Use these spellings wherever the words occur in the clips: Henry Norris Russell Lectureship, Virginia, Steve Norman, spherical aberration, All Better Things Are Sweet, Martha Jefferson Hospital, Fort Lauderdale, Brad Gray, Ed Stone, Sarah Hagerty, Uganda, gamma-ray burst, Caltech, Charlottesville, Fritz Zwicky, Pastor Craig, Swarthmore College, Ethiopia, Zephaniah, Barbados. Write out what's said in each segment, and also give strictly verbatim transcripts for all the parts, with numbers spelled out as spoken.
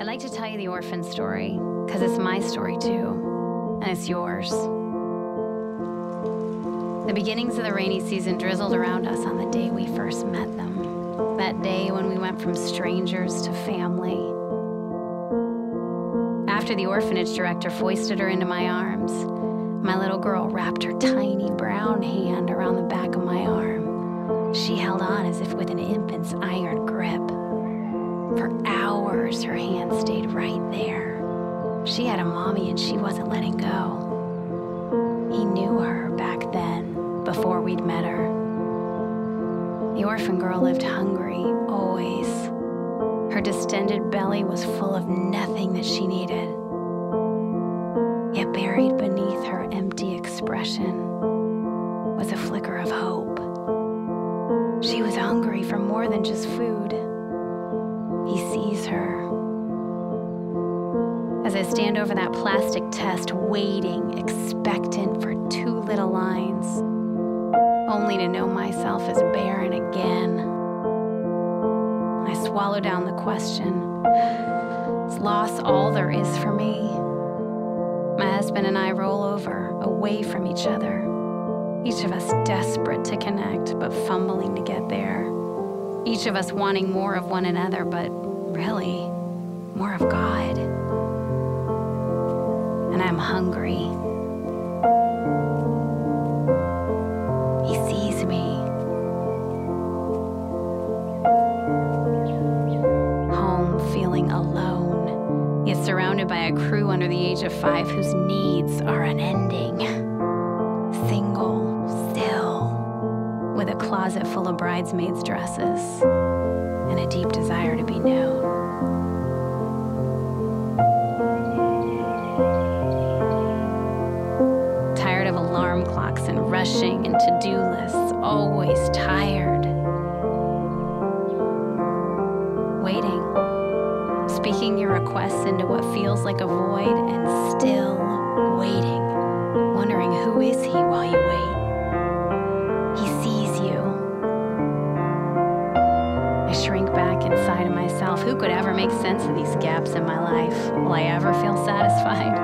I'd like to tell you the orphan story, because it's my story too, and it's yours. The beginnings of the rainy season drizzled around us on the day we first met them, that day when we went from strangers to family. After the orphanage director foisted her into my arms, my little girl wrapped her tiny brown hand around the back of my arm. She held on as if with an infant's iron grip. For hours, her hand stayed right there. She had a mommy and she wasn't letting go. He knew her back then, before we'd met her. The orphan girl lived hungry, always. Her distended belly was full of nothing that she needed. Yet buried beneath her empty expression was a flicker of hope. She was hungry for more than just food. He sees her. As I stand over that plastic test, waiting, expectant for two little lines, only to know myself as barren again. I swallow down the question. Is loss all there is for me? My husband and I roll over, away from each other, each of us desperate to connect, but fumbling to get there. Each of us wanting more of one another, but really, more of God. And I'm hungry. He sees me. Home, feeling alone. Yet surrounded by a crew under the age of five whose needs are unending. Single, still, with a closet full of bridesmaids' dresses and a deep desire to be known. Tired of alarm clocks and rushing and to-do lists, always tired. Waiting. Speaking your requests into what feels like a void and still waiting, wondering who is he while you wait. He sees you. I shrink back inside of myself. Who could ever make sense of these gaps in my life? Will I ever feel satisfied?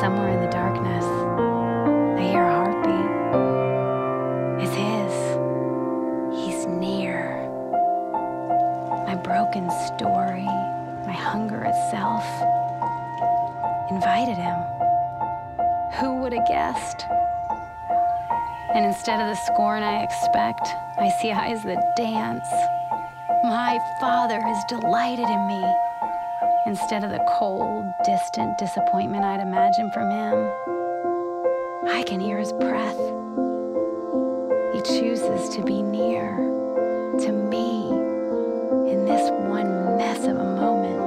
Somewhere in the darkness, I hear a heartbeat. It's his. He's near. My broken story, my hunger itself, invited him. Who would have guessed? And instead of the scorn I expect, I see eyes that dance. My Father is delighted in me. Instead of the cold, distant disappointment I'd imagine from him, I can hear his breath. He chooses to be near, to me. In this one mess of a moment.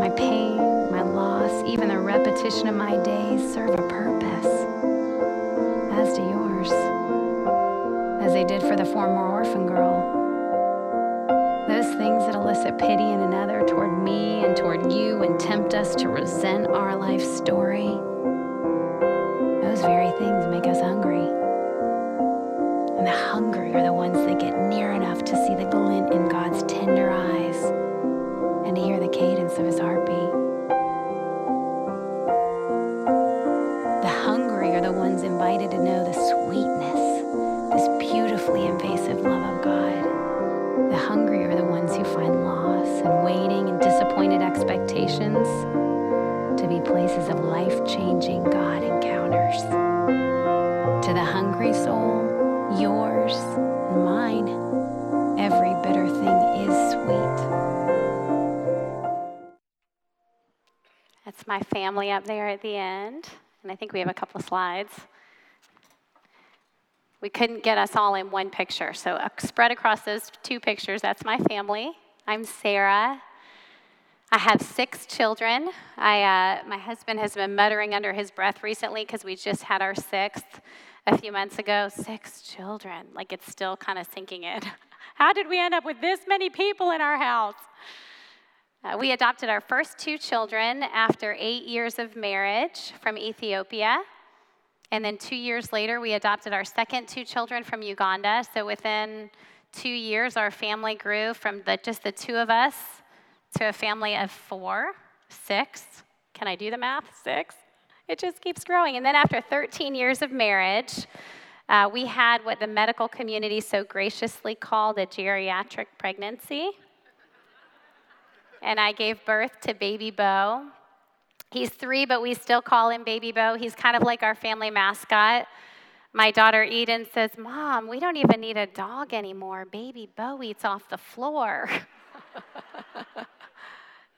My pain, my loss, even the repetition of my days serve a purpose, as do yours, as they did for the former orphan girl. Those things that elicit pity in another toward me and toward you and tempt us to resent our life story, those very things make us hungry. And the hungry are the ones that get near enough to see the glint in God's tender eyes and to hear the cadence of his heartbeat. The hungry are the ones invited to know the sweetness, this beautifully invasive love of God. The hungry are the ones who find loss and waiting and disappointed expectations to be places of life-changing God encounters. To the hungry soul, yours and mine, every bitter thing is sweet. That's my family up there at the end, and I think we have a couple slides. We couldn't get us all in one picture, so spread across those two pictures, that's my family. I'm Sarah. I have six children. I, uh, my husband has been muttering under his breath recently because we just had our sixth. A few months ago, six children. Like, it's still kind of sinking in. How did we end up with this many people in our house? Uh, we adopted our first two children after eight years of marriage from Ethiopia. And then two years later, we adopted our second two children from Uganda. So within two years, our family grew from the, just the two of us to a family of four, six. Can I do the math? Six. It just keeps growing. And then after thirteen years of marriage, uh, we had what the medical community so graciously called a geriatric pregnancy. And I gave birth to baby Bo. He's three, but we still call him baby Bo. He's kind of like our family mascot. My daughter Eden says, "Mom, we don't even need a dog anymore. Baby Bo eats off the floor."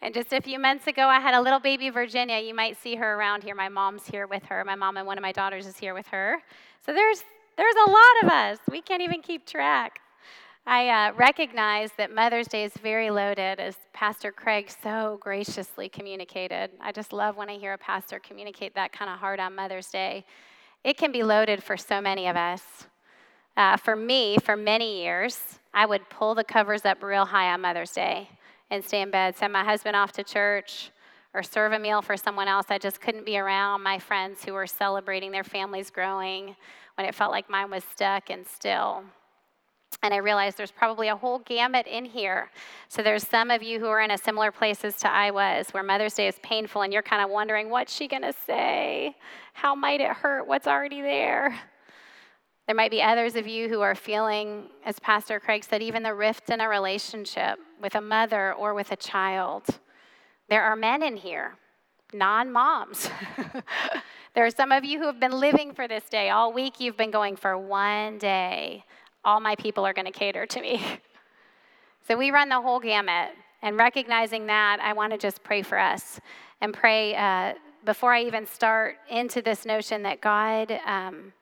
And just a few months ago, I had a little baby Virginia. You might see her around here. My mom's here with her. My mom and one of my daughters is here with her. So there's there's a lot of us. We can't even keep track. I uh, recognize that Mother's Day is very loaded, as Pastor Craig so graciously communicated. I just love when I hear a pastor communicate that kind of hard on Mother's Day. It can be loaded for so many of us. Uh, for me, for many years, I would pull the covers up real high on Mother's Day and stay in bed, send my husband off to church, or serve a meal for someone else. I just couldn't be around my friends who were celebrating their families growing when it felt like mine was stuck and still. And I realized there's probably a whole gamut in here. So there's some of you who are in a similar place as to I was, where Mother's Day is painful and you're kind of wondering, what's she going to say? How might it hurt? What's already there? There might be others of you who are feeling, as Pastor Craig said, even the rift in a relationship with a mother or with a child. There are men in here, non-moms. There are some of you who have been living for this day. All week you've been going for one day. All my people are going to cater to me. So we run the whole gamut. And recognizing that, I want to just pray for us and pray uh, before I even start into this notion that God um,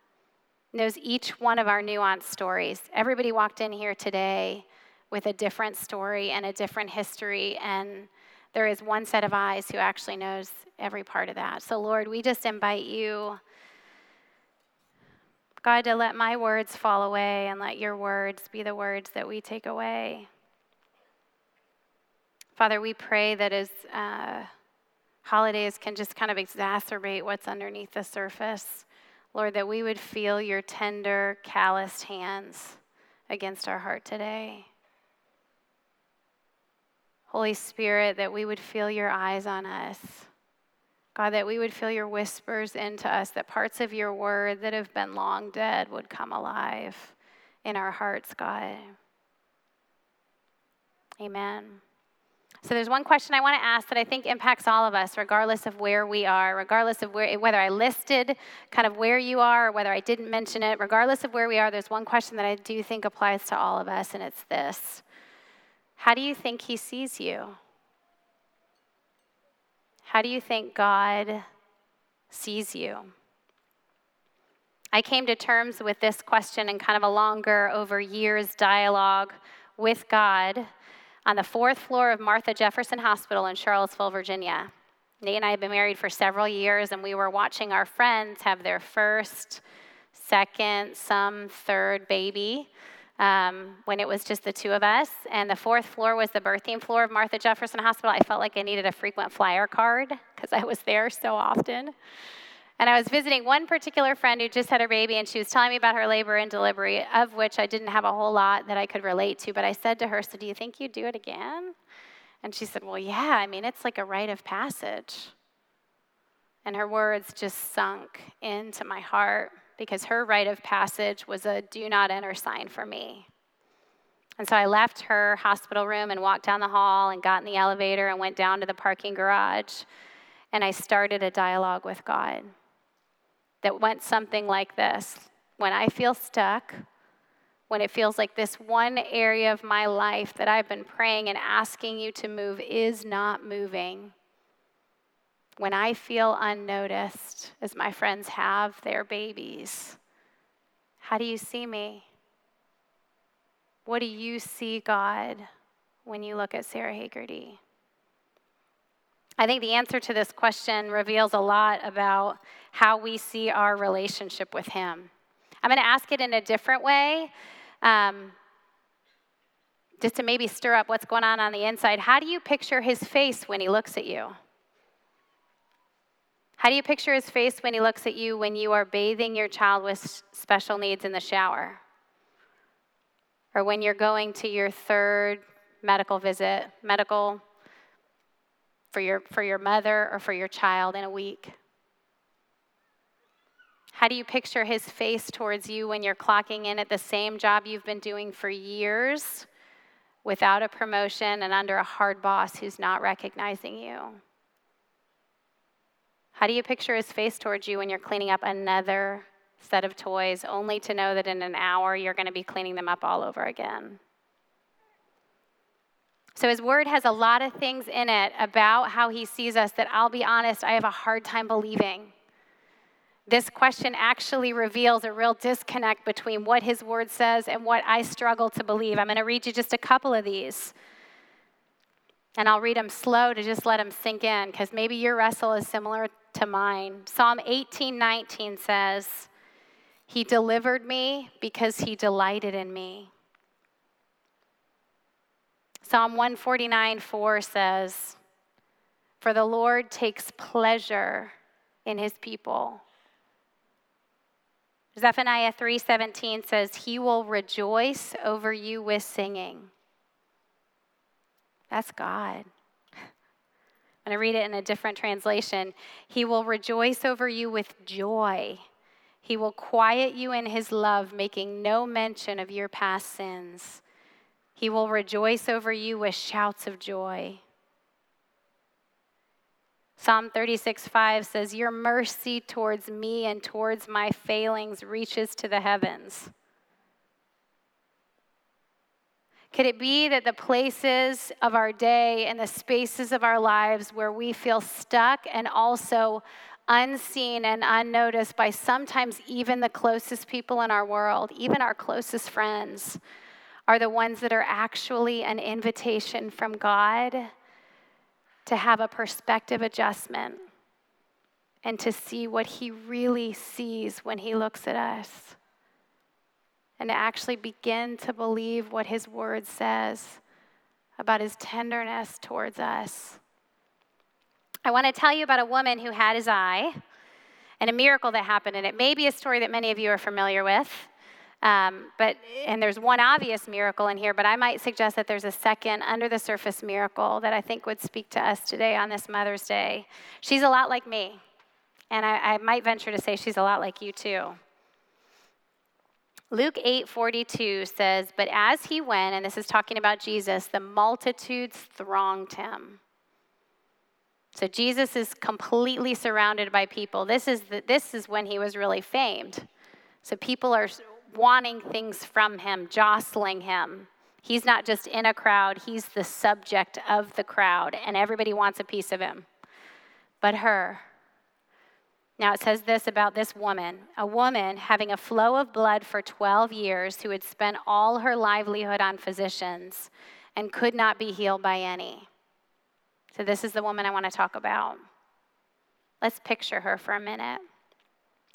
knows each one of our nuanced stories. Everybody walked in here today with a different story and a different history, and there is one set of eyes who actually knows every part of that. So Lord, we just invite you, God, to let my words fall away and let your words be the words that we take away. Father, we pray that as uh, holidays can just kind of exacerbate what's underneath the surface, Lord, that we would feel your tender, calloused hands against our heart today. Holy Spirit, that we would feel your eyes on us. God, that we would feel your whispers into us, that parts of your word that have been long dead would come alive in our hearts, God. Amen. So there's one question I want to ask that I think impacts all of us, regardless of where we are, regardless of where, whether I listed kind of where you are or whether I didn't mention it, regardless of where we are, there's one question that I do think applies to all of us, and it's this. How do you think he sees you? How do you think God sees you? I came to terms with this question in kind of a longer, over years dialogue with God on the fourth floor of Martha Jefferson Hospital in Charlottesville, Virginia. Nate and I have been married for several years, and we were watching our friends have their first, second, some third baby um, when it was just the two of us. And the fourth floor was the birthing floor of Martha Jefferson Hospital. I felt like I needed a frequent flyer card because I was there so often. And I was visiting one particular friend who just had a baby, and she was telling me about her labor and delivery, of which I didn't have a whole lot that I could relate to. But I said to her, "So do you think you'd do it again?" And she said, "Well, yeah, I mean, it's like a rite of passage." And her words just sunk into my heart, because her rite of passage was a do not enter sign for me. And so I left her hospital room and walked down the hall and got in the elevator and went down to the parking garage, and I started a dialogue with God that went something like this. When I feel stuck, when it feels like this one area of my life that I've been praying and asking you to move is not moving, when I feel unnoticed, as my friends have their babies, how do you see me? What do you see, God, when you look at Sarah Hagerty? I think the answer to this question reveals a lot about how we see our relationship with him. I'm going to ask it in a different way, um, just to maybe stir up what's going on on the inside. How do you picture his face when he looks at you? How do you picture his face when he looks at you when you are bathing your child with special needs in the shower? Or when you're going to your third medical visit, medical for your for your mother or for your child in a week? How do you picture his face towards you when you're clocking in at the same job you've been doing for years without a promotion and under a hard boss who's not recognizing you? How do you picture his face towards you when you're cleaning up another set of toys, only to know that in an hour you're going to be cleaning them up all over again? So his word has a lot of things in it about how he sees us that, I'll be honest, I have a hard time believing. This question actually reveals a real disconnect between what his word says and what I struggle to believe. I'm going to read you just a couple of these. And I'll read them slow to just let them sink in, because maybe your wrestle is similar to mine. Psalm eighteen nineteen says, "He delivered me because he delighted in me." Psalm one forty-nine four says, "For the Lord takes pleasure in his people." Zephaniah three seventeen says, "He will rejoice over you with singing." That's God. I'm going to read it in a different translation. "He will rejoice over you with joy. He will quiet you in his love, making no mention of your past sins. He will rejoice over you with shouts of joy." Psalm thirty-six five says, "Your mercy towards me and towards my failings reaches to the heavens." Could it be that the places of our day and the spaces of our lives where we feel stuck and also unseen and unnoticed by sometimes even the closest people in our world, even our closest friends, are the ones that are actually an invitation from God to have a perspective adjustment and to see what he really sees when he looks at us, and to actually begin to believe what his word says about his tenderness towards us? I want to tell you about a woman who had his eye and a miracle that happened, and it may be a story that many of you are familiar with, um, but and there's one obvious miracle in here, but I might suggest that there's a second under-the-surface miracle that I think would speak to us today on this Mother's Day. She's a lot like me, and I, I might venture to say she's a lot like you too. Luke eight forty-two says, "But as he went," and this is talking about Jesus, "the multitudes thronged him." So Jesus is completely surrounded by people. This is the, this is when he was really famed. So people are wanting things from him, jostling him. He's not just in a crowd. He's the subject of the crowd, and everybody wants a piece of him. But her. Now it says this about this woman. "A woman having a flow of blood for twelve years, who had spent all her livelihood on physicians and could not be healed by any." So this is the woman I want to talk about. Let's picture her for a minute.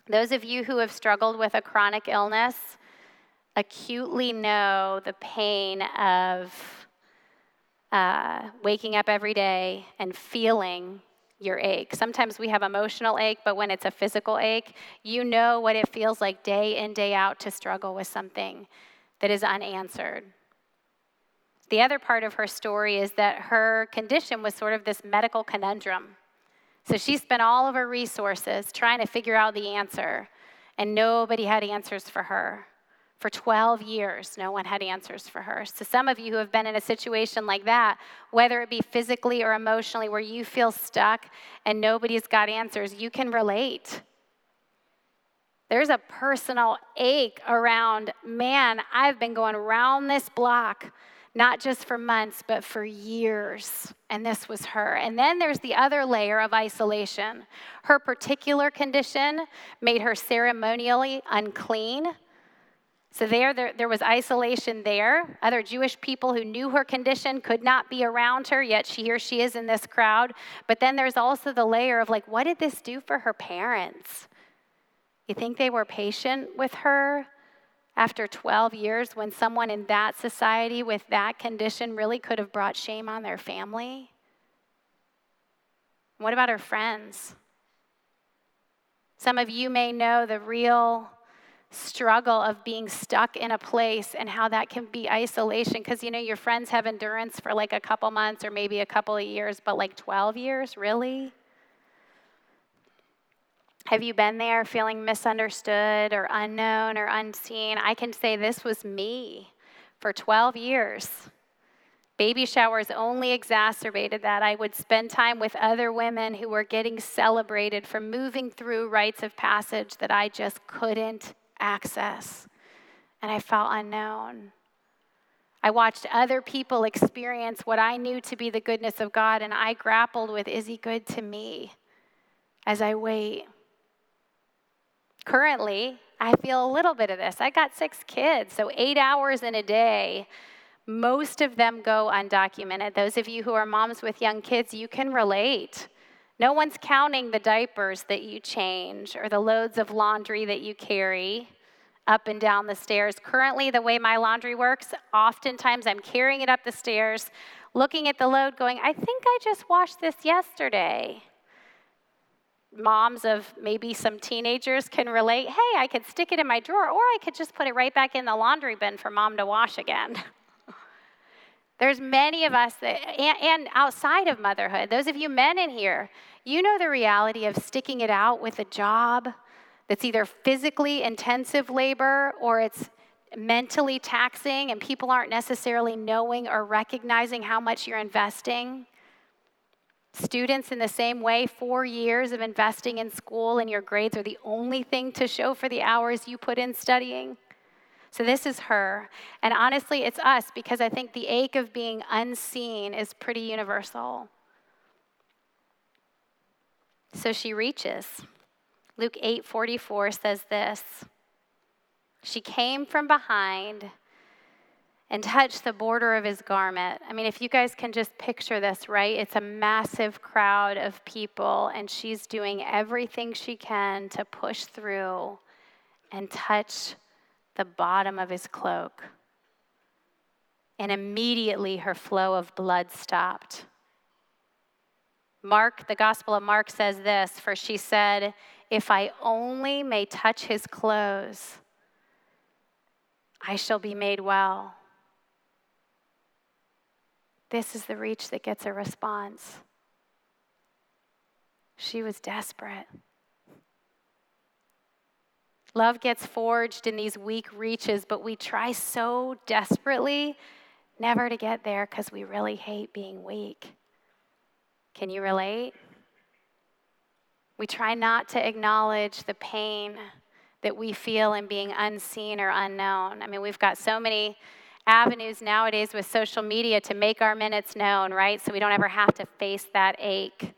Those of you who have struggled with a chronic illness acutely know the pain of uh, waking up every day and feeling your ache. Sometimes we have emotional ache, but when it's a physical ache, you know what it feels like day in, day out to struggle with something that is unanswered. The other part of her story is that her condition was sort of this medical conundrum. So she spent all of her resources trying to figure out the answer, and nobody had answers for her. For twelve years, no one had answers for her. So some of you who have been in a situation like that, whether it be physically or emotionally, where you feel stuck and nobody's got answers, you can relate. There's a personal ache around, man, I've been going around this block, not just for months, but for years. And this was her. And then there's the other layer of isolation. Her particular condition made her ceremonially unclean. So there, there, there was isolation there. Other Jewish people who knew her condition could not be around her, yet she, here she is in this crowd. But then there's also the layer of, like, what did this do for her parents? You think they were patient with her? After twelve years, when someone in that society with that condition really could have brought shame on their family? What about her friends? Some of you may know the real struggle of being stuck in a place and how that can be isolation, because you know your friends have endurance for like a couple months or maybe a couple of years, but like twelve years, really? Have you been there feeling misunderstood or unknown or unseen? I can say this was me for twelve years. Baby showers only exacerbated that. I would spend time with other women who were getting celebrated for moving through rites of passage that I just couldn't access, and I felt unknown. I watched other people experience what I knew to be the goodness of God, and I grappled with, is he good to me as I wait? Currently, I feel a little bit of this. I got six kids, so eight hours in a day. Most of them go undocumented. Those of you who are moms with young kids, you can relate. No one's counting the diapers that you change or the loads of laundry that you carry up and down the stairs. Currently, the way my laundry works, oftentimes I'm carrying it up the stairs, looking at the load going, I think I just washed this yesterday. Moms of maybe some teenagers can relate, hey, I could stick it in my drawer, or I could just put it right back in the laundry bin for mom to wash again. There's many of us that, and, and outside of motherhood, those of you men in here, you know the reality of sticking it out with a job that's either physically intensive labor or it's mentally taxing, and people aren't necessarily knowing or recognizing how much you're investing. Students, in the same way, four years of investing in school and your grades are the only thing to show for the hours you put in studying. So this is her. And honestly, it's us, because I think the ache of being unseen is pretty universal. So she reaches. Luke eight forty-four says this. She came from behind and touched the border of his garment. I mean, if you guys can just picture this, right? It's a massive crowd of people, and she's doing everything she can to push through and touch the bottom of his cloak. And immediately her flow of blood stopped. Mark, the Gospel of Mark says this, for she said, if I only may touch his clothes, I shall be made well. This is the reach that gets a response. She was desperate. Love gets forged in these weak reaches, but we try so desperately never to get there because we really hate being weak. Can you relate? We try not to acknowledge the pain that we feel in being unseen or unknown. I mean, we've got so many avenues nowadays with social media to make our minutes known, right? So we don't ever have to face that ache.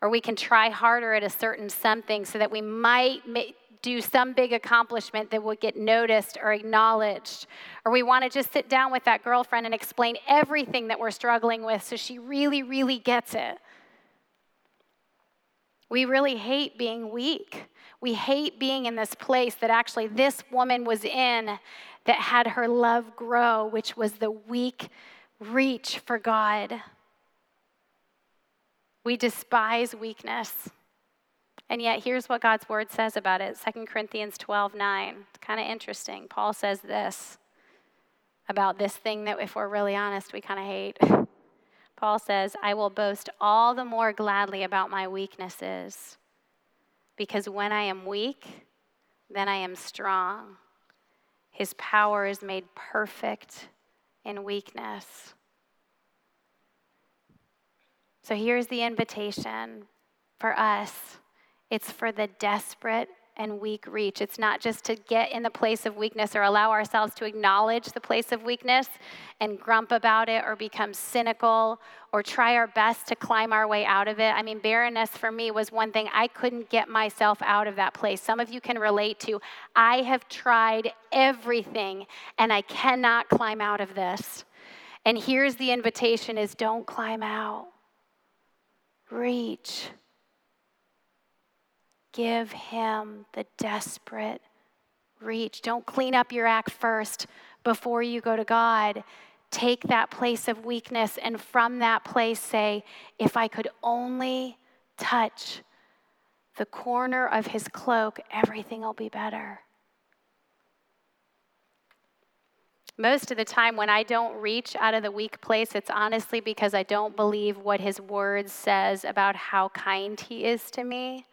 Or we can try harder at a certain something so that we might ma- do some big accomplishment that will get noticed or acknowledged. Or we want to just sit down with that girlfriend and explain everything that we're struggling with so she really, really gets it. We really hate being weak. We hate being in this place that actually this woman was in that had her love grow, which was the weak reach for God. We despise weakness. And yet, here's what God's word says about it. Second Corinthians twelve nine. It's kind of interesting. Paul says this about this thing that, if we're really honest, we kind of hate. Paul says, I will boast all the more gladly about my weaknesses, because when I am weak, then I am strong. His power is made perfect in weakness. So here's the invitation for us. It's for the desperate and weak reach. It's not just to get in the place of weakness or allow ourselves to acknowledge the place of weakness and grump about it or become cynical or try our best to climb our way out of it. I mean, barrenness for me was one thing. I couldn't get myself out of that place. Some of you can relate to, I have tried everything and I cannot climb out of this. And here's the invitation is don't climb out. Reach. Give him the desperate reach. Don't clean up your act first before you go to God. Take that place of weakness and from that place say, if I could only touch the corner of his cloak, everything will be better. most of the time when I don't reach out of the weak place, it's honestly because I don't believe what his word says about how kind he is to me,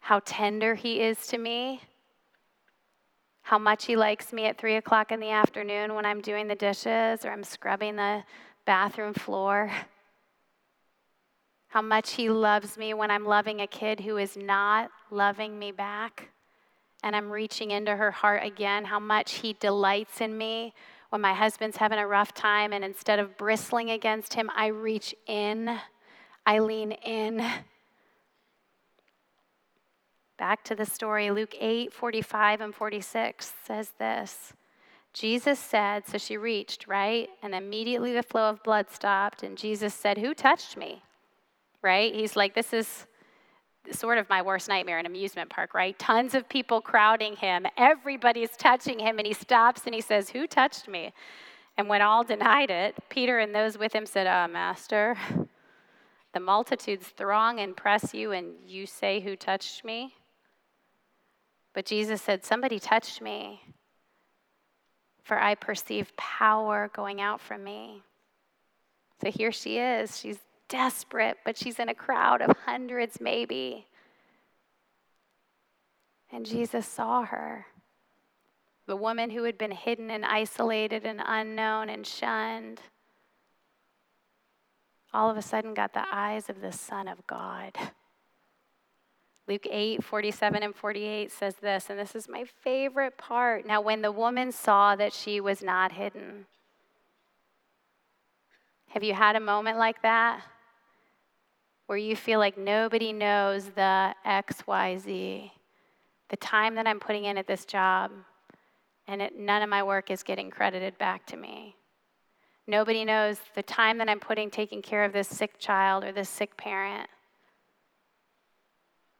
how tender he is to me, how much he likes me at three o'clock in the afternoon when I'm doing the dishes or I'm scrubbing the bathroom floor, how much he loves me when I'm loving a kid who is not loving me back and I'm reaching into her heart again, how much he delights in me when my husband's having a rough time and instead of bristling against him, I reach in, I lean in. Back to the story, Luke eight, forty-five and forty-six says this. Jesus said, so she reached, right? And immediately the flow of blood stopped and Jesus said, who touched me? Right? He's like, this is sort of my worst nightmare, an amusement park, right? Tons of people crowding him. Everybody's touching him and he stops and he says, who touched me? And when all denied it, Peter and those with him said, ah, Master, the multitudes throng and press you and you say, who touched me? But Jesus said, somebody touched me, for I perceive power going out from me. So here she is. She's desperate, but she's in a crowd of hundreds maybe. And Jesus saw her, the woman who had been hidden and isolated and unknown and shunned, all of a sudden got the eyes of the Son of God. Luke eight, forty-seven and forty-eight says this, and this is my favorite part. Now, when the woman saw that she was not hidden. Have you had a moment like that where you feel like nobody knows the X Y Z, the time that I'm putting in at this job, and it, none of my work is getting credited back to me? Nobody knows the time that I'm putting taking care of this sick child or this sick parent.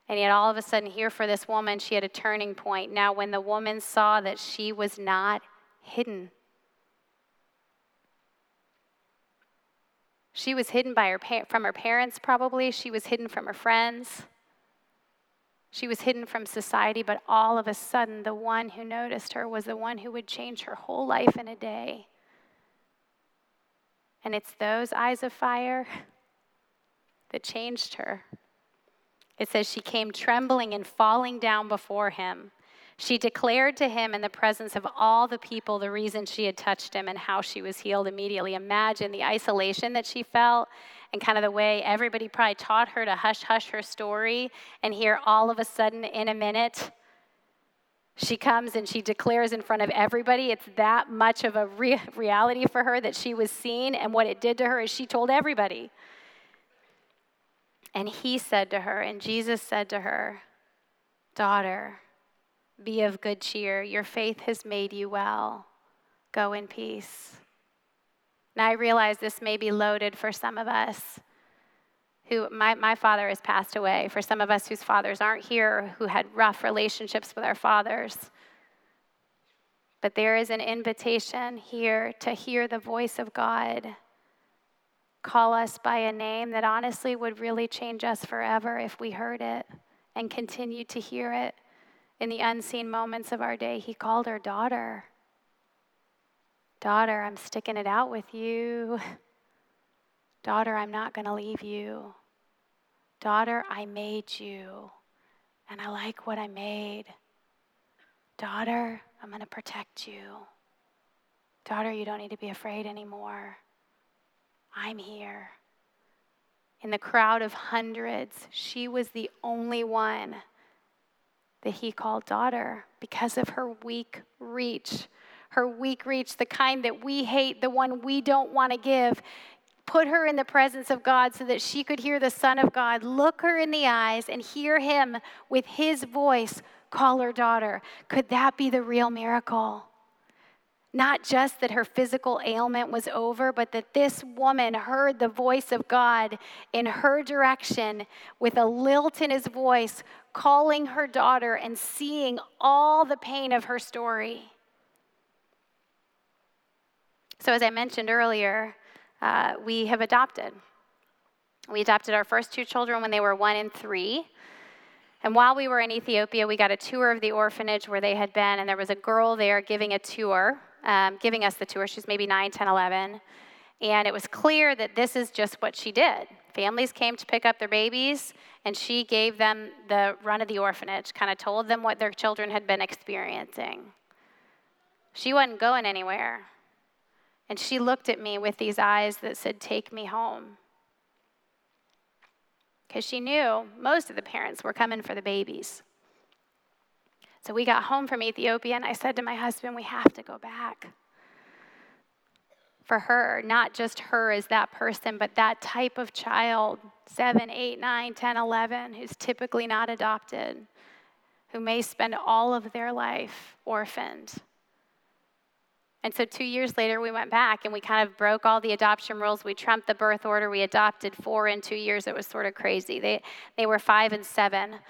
And yet all of a sudden here for this woman, she had a turning point. Now when the woman saw that she was not hidden, she was hidden by her pa- from her parents probably, she was hidden from her friends, she was hidden from society, but all of a sudden the one who noticed her was the one who would change her whole life in a day. And it's those eyes of fire that changed her. It says she came trembling and falling down before him. She declared to him in the presence of all the people the reason she had touched him and how she was healed immediately. Imagine the isolation that she felt and kind of the way everybody probably taught her to hush-hush her story. And here all of a sudden in a minute, she comes and she declares in front of everybody. It's that much of a re- reality for her that she was seen. And what it did to her is she told everybody. And he said to her, and Jesus said to her, daughter, be of good cheer. Your faith has made you well. Go in peace. Now I realize this may be loaded for some of us who, my, my father has passed away. For some of us whose fathers aren't here or who had rough relationships with our fathers. But there is an invitation here to hear the voice of God call us by a name that honestly would really change us forever if we heard it and continued to hear it. In the unseen moments of our day, he called her daughter. Daughter, I'm sticking it out with you. Daughter, I'm not going to leave you. Daughter, I made you, and I like what I made. Daughter, I'm going to protect you. Daughter, you don't need to be afraid anymore. I'm here. In the crowd of hundreds, she was the only one that he called daughter because of her weak reach. Her weak reach, the kind that we hate, the one we don't want to give. Put her in the presence of God so that she could hear the Son of God, look her in the eyes and hear him with his voice call her daughter. Could that be the real miracle? Not just that her physical ailment was over, but that this woman heard the voice of God in her direction with a lilt in his voice, calling her daughter and seeing all the pain of her story. So as I mentioned earlier, uh, we have adopted. We adopted our first two children when they were one and three. And while we were in Ethiopia, we got a tour of the orphanage where they had been, and there was a girl there giving a tour. um, giving us the tour. She's maybe nine, ten, eleven. And it was clear that this is just what she did. Families came to pick up their babies, and she gave them the run of the orphanage, kind of told them what their children had been experiencing. She wasn't going anywhere. And she looked at me with these eyes that said, "Take me home." Because she knew most of the parents were coming for the babies. So we got home from Ethiopia, and I said to my husband, "We have to go back." For her, not just her as that person, but that type of child, seven, eight, nine, ten, eleven, who's typically not adopted, who may spend all of their life orphaned. And so two years later, we went back, and we kind of broke all the adoption rules. We trumped the birth order. We adopted four in two years. It was sort of crazy. They they were five and seven.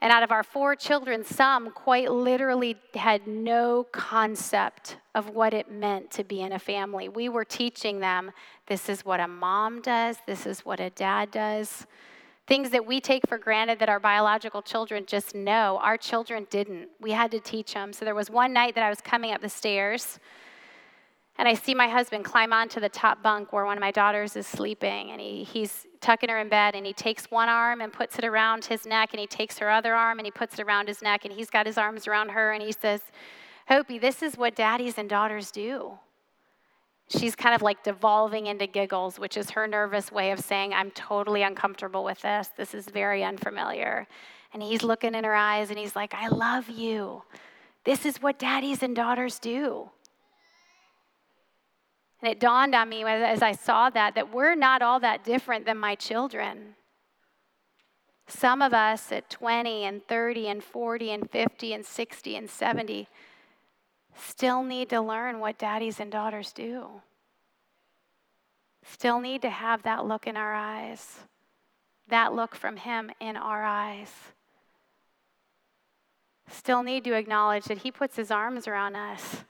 And out of our four children, some quite literally had no concept of what it meant to be in a family. We were teaching them, this is what a mom does, this is what a dad does. Things that we take for granted that our biological children just know, our children didn't. We had to teach them. So there was one night that I was coming up the stairs, and I see my husband climb onto the top bunk where one of my daughters is sleeping, and he, he's tucking her in bed, and he takes one arm and puts it around his neck, and he takes her other arm and he puts it around his neck, and he's got his arms around her, and he says, "Hopi, this is what daddies and daughters do." She's kind of like devolving into giggles, which is her nervous way of saying, "I'm totally uncomfortable with this. This is very unfamiliar." And he's looking in her eyes, and he's like, "I love you. This is what daddies and daughters do." And it dawned on me as I saw that, that we're not all that different than my children. Some of us at twenty and thirty and forty and fifty and sixty and seventy still need to learn what daddies and daughters do. Still need to have that look in our eyes, that look from him in our eyes. Still need to acknowledge that he puts his arms around us.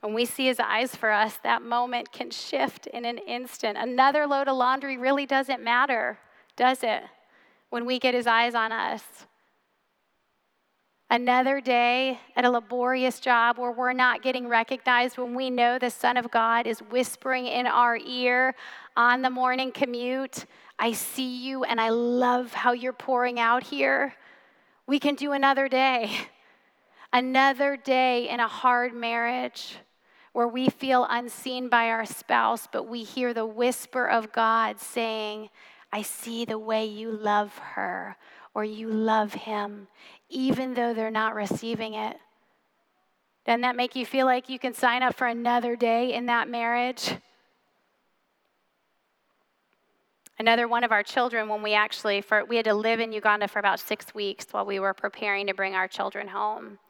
When we see his eyes for us, that moment can shift in an instant. Another load of laundry really doesn't matter, does it? When we get his eyes on us. Another day at a laborious job where we're not getting recognized, when we know the Son of God is whispering in our ear on the morning commute, "I see you and I love how you're pouring out here." We can do another day. Another day in a hard marriage, where we feel unseen by our spouse, but we hear the whisper of God saying, "I see the way you love her or you love him," even though they're not receiving it. Doesn't that make you feel like you can sign up for another day in that marriage? Another one of our children, when we actually, for, we had to live in Uganda for about six weeks while we were preparing to bring our children home.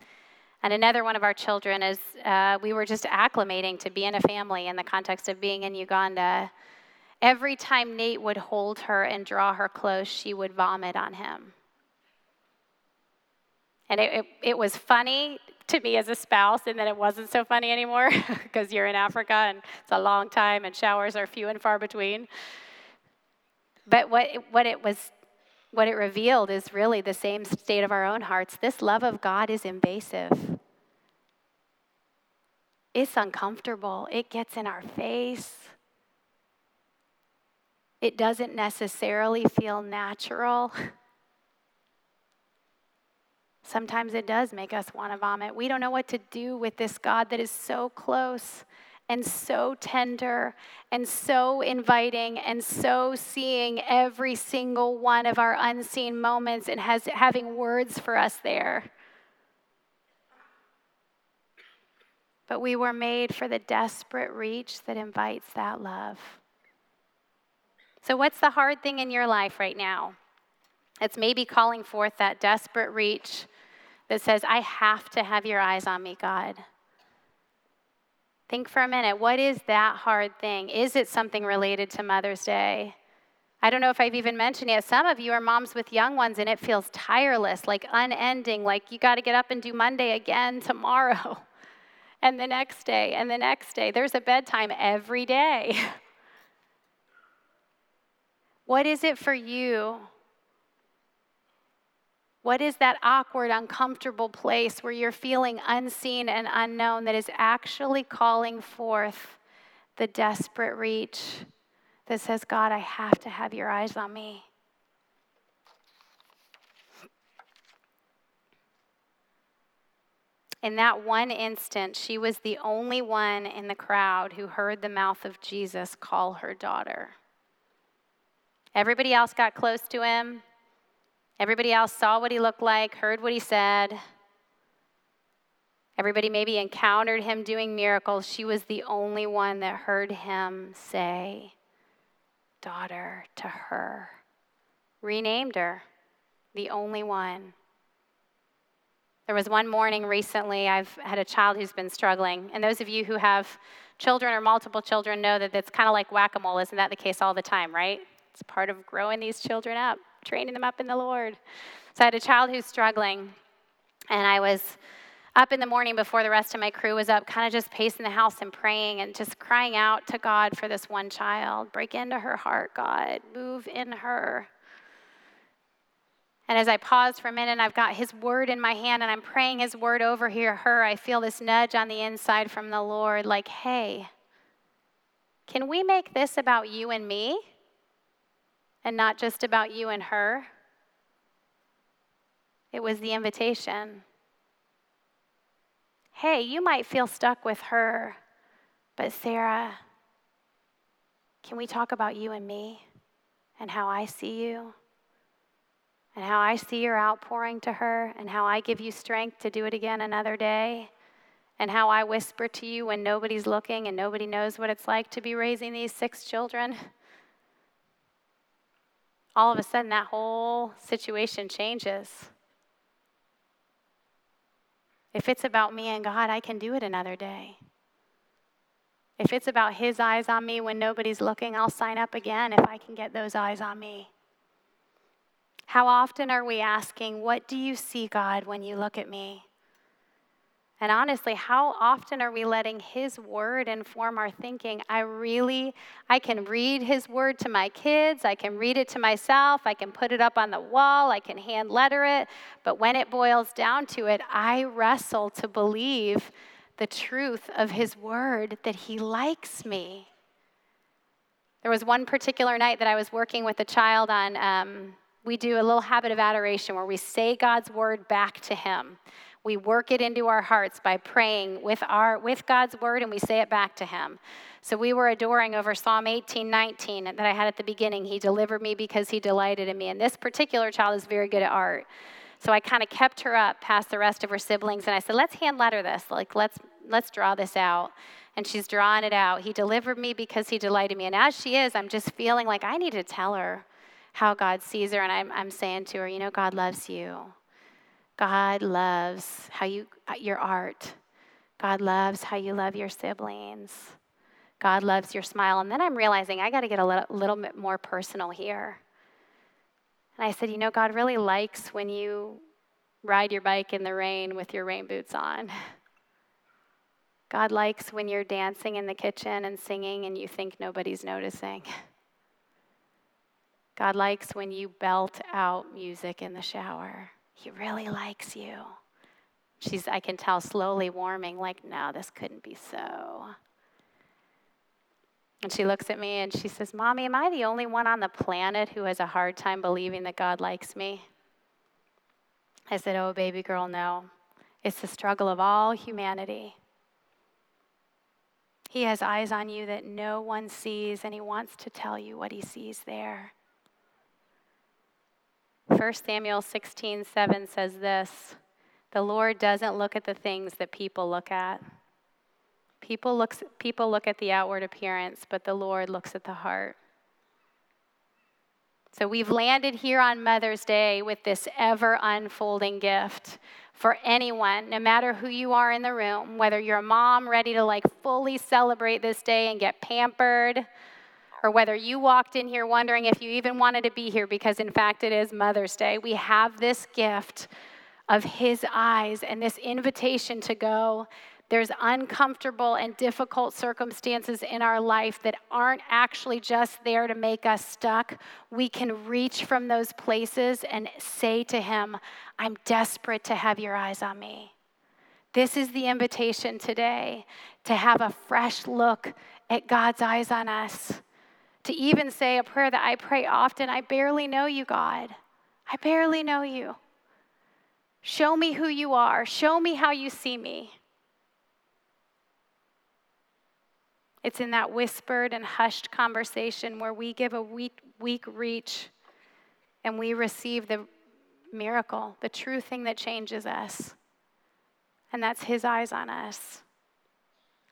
And another one of our children is, uh, we were just acclimating to be in a family in the context of being in Uganda. Every time Nate would hold her and draw her close, she would vomit on him. And it, it, it was funny to me as a spouse, and then it wasn't so funny anymore because you're in Africa and it's a long time and showers are few and far between. But what it, what it was, what it revealed is really the same state of our own hearts. This love of God is invasive. It's uncomfortable. It gets in our face. It doesn't necessarily feel natural. Sometimes it does make us want to vomit. We don't know what to do with this God that is so close and so tender, and so inviting, and so seeing every single one of our unseen moments and has having words for us there. But we were made for the desperate reach that invites that love. So what's the hard thing in your life right now? It's maybe calling forth that desperate reach that says, "I have to have your eyes on me, God." Think for a minute, what is that hard thing? Is it something related to Mother's Day? I don't know if I've even mentioned it. Some of you are moms with young ones, and it feels tireless, like unending, like you got to get up and do Monday again tomorrow, and the next day, and the next day. There's a bedtime every day. What is it for you What is that awkward, uncomfortable place where you're feeling unseen and unknown that is actually calling forth the desperate reach that says, God, I have to have your eyes on me? In that one instant, she was the only one in the crowd who heard the mouth of Jesus call her daughter. Everybody else got close to him. Everybody else saw what he looked like, heard what he said. Everybody maybe encountered him doing miracles. She was the only one that heard him say, daughter, to her. Renamed her, the only one. There was one morning recently, I've had a child who's been struggling. And those of you who have children or multiple children know that that's kind of like whack-a-mole. Isn't that the case all the time, right? It's part of growing these children up, training them up in the Lord. So I had a child who's struggling. And I was up in the morning before the rest of my crew was up, kind of just pacing the house and praying and just crying out to God for this one child. Break into her heart, God. Move in her. And as I pause for a minute, I've got his word in my hand, and I'm praying his word over here, her. I feel this nudge on the inside from the Lord, like, hey, can we make this about you and me and not just about you and her? It was the invitation. Hey, you might feel stuck with her, but Sarah, can we talk about you and me and how I see you? And how I see your outpouring to her, and how I give you strength to do it again another day, and how I whisper to you when nobody's looking and nobody knows what it's like to be raising these six children. All of a sudden, that whole situation changes. If it's about me and God, I can do it another day. If it's about his eyes on me when nobody's looking, I'll sign up again if I can get those eyes on me. How often are we asking, what do you see, God, when you look at me? And honestly, how often are we letting his word inform our thinking? I really, I can read his word to my kids. I can read it to myself. I can put it up on the wall. I can hand letter it. But when it boils down to it, I wrestle to believe the truth of his word, that he likes me. There was one particular night that I was working with a child on... Um, We do a little habit of adoration where we say God's word back to him. We work it into our hearts by praying with our with God's word, and we say it back to him. So we were adoring over Psalm eighteen nineteen that I had at the beginning. He delivered me because he delighted in me. And this particular child is very good at art. So I kind of kept her up past the rest of her siblings, and I said, let's hand letter this. Like, let's let's draw this out. And she's drawing it out. He delivered me because he delighted me. And as she is, I'm just feeling like I need to tell her how God sees her, and I'm, I'm saying to her, you know, God loves you. God loves how you your art. God loves how you love your siblings. God loves your smile. And then I'm realizing I got to get a little, little bit more personal here. And I said, you know, God really likes when you ride your bike in the rain with your rain boots on. God likes when you're dancing in the kitchen and singing and you think nobody's noticing. God likes when you belt out music in the shower. He really likes you. She's, I can tell, slowly warming, like, no, this couldn't be so. And she looks at me and she says, Mommy, am I the only one on the planet who has a hard time believing that God likes me? I said, oh, baby girl, no. It's the struggle of all humanity. He has eyes on you that no one sees, and he wants to tell you what he sees there. First Samuel sixteen seven says this, the Lord doesn't look at the things that people look at. People, looks, people look at the outward appearance, but the Lord looks at the heart. So we've landed here on Mother's Day with this ever-unfolding gift for anyone, no matter who you are in the room, whether you're a mom ready to like fully celebrate this day and get pampered, or whether you walked in here wondering if you even wanted to be here because, in fact, it is Mother's Day. We have this gift of his eyes and this invitation to go, There's uncomfortable and difficult circumstances in our life that aren't actually just there to make us stuck. We can reach from those places and say to him, I'm desperate to have your eyes on me. This is the invitation today, to have a fresh look at God's eyes on us. To even say a prayer that I pray often, I barely know you, God. I barely know you. Show me who you are. Show me how you see me. It's in that whispered and hushed conversation where we give a weak, weak reach and we receive the miracle, the true thing that changes us. And that's his eyes on us.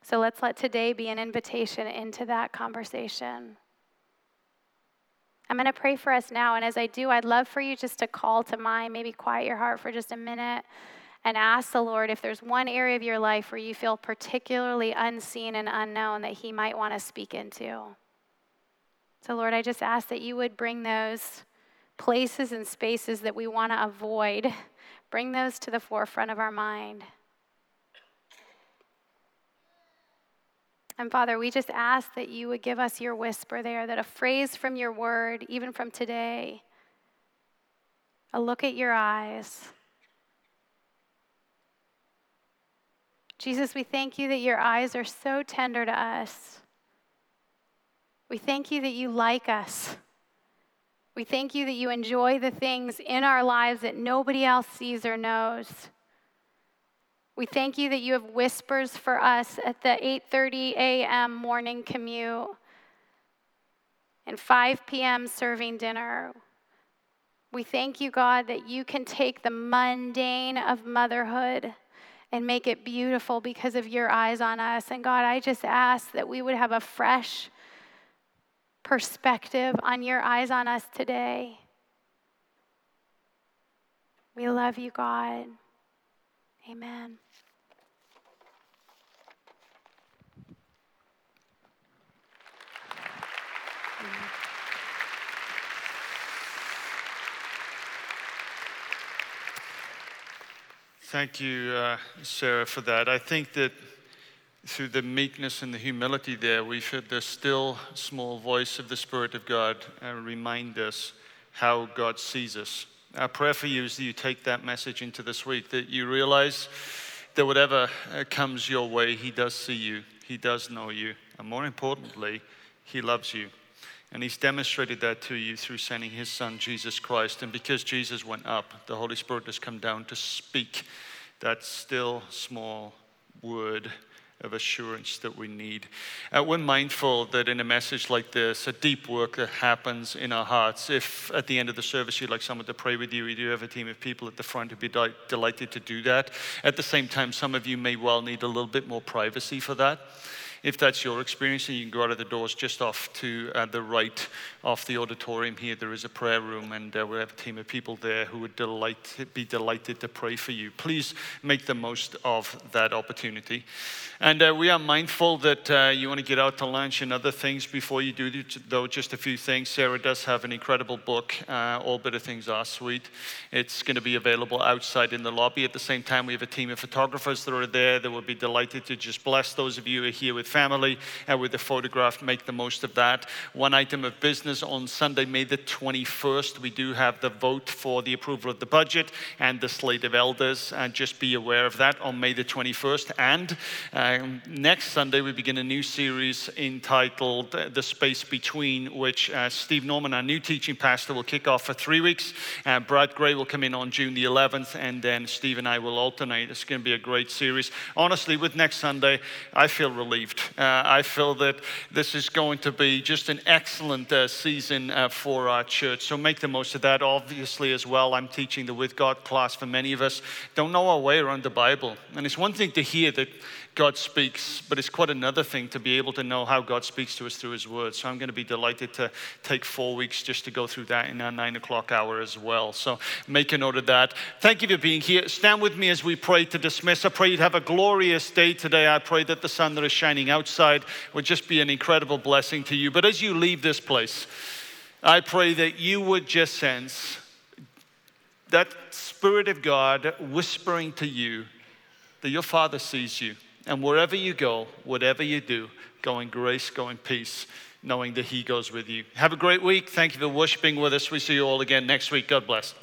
So let's let today be an invitation into that conversation. I'm going to pray for us now, and as I do, I'd love for you just to call to mind, maybe quiet your heart for just a minute, and ask the Lord if there's one area of your life where you feel particularly unseen and unknown that he might want to speak into. So Lord, I just ask that you would bring those places and spaces that we want to avoid, bring those to the forefront of our mind. And Father, we just ask that you would give us your whisper there, that a phrase from your word, even from today, a look at your eyes. Jesus, we thank you that your eyes are so tender to us. We thank you that you like us. We thank you that you enjoy the things in our lives that nobody else sees or knows. We thank you that you have whispers for us at the eight thirty a.m. morning commute and five p.m. serving dinner. We thank you, God, that you can take the mundane of motherhood and make it beautiful because of your eyes on us. And God, I just ask that we would have a fresh perspective on your eyes on us today. We love you, God. Amen. Thank you, uh, Sarah, for that. I think that through the meekness and the humility there, we've heard the still small voice of the Spirit of God uh, remind us how God sees us. Our prayer for you is that you take that message into this week, that you realize that whatever comes your way, he does see you, he does know you, and more importantly, he loves you. And he's demonstrated that to you through sending his son, Jesus Christ. And because Jesus went up, the Holy Spirit has come down to speak that still small word of assurance that we need. Uh, we're mindful that in a message like this, a deep work that happens in our hearts. If at the end of the service you'd like someone to pray with you, we do have a team of people at the front who'd be de- delighted to do that. At the same time, some of you may well need a little bit more privacy for that. If that's your experience, then you can go out of the doors just off to uh, the right of the auditorium here. There is a prayer room, and uh, we have a team of people there who would delight, be delighted to pray for you. Please make the most of that opportunity. And uh, we are mindful that uh, you want to get out to lunch and other things before you do, though just a few things. Sarah does have an incredible book, uh, All Better Things Are Sweet. It's going to be available outside in the lobby. At the same time, we have a team of photographers that are there that would be delighted to just bless those of you who are here with family and with the photograph. Make the most of that. One item of business: on Sunday, May the twenty-first, we do have the vote for the approval of the budget and the slate of elders, and just be aware of that on May the twenty-first. And um, next Sunday we begin a new series entitled The Space Between, which uh, Steve Norman, our new teaching pastor, will kick off for three weeks. uh, Brad Gray will come in on June the eleventh, and then Steve and I will alternate. It's going to be a great series. Honestly, with next Sunday, I feel relieved. Uh, I feel that this is going to be just an excellent uh, season uh, for our church. So make the most of that. Obviously, as well, I'm teaching the With God class. For many of us, don't know our way around the Bible. And it's one thing to hear that God speaks, but it's quite another thing to be able to know how God speaks to us through his word. So I'm going to be delighted to take four weeks just to go through that in our nine o'clock hour as well. So make a note of that. Thank you for being here. Stand with me as we pray to dismiss. I pray you'd have a glorious day today. I pray that the sun that is shining outside would just be an incredible blessing to you. But as you leave this place, I pray that you would just sense that Spirit of God whispering to you that your Father sees you. And wherever you go, whatever you do, go in grace, go in peace, knowing that he goes with you. Have a great week. Thank you for worshiping with us. We see you all again next week. God bless.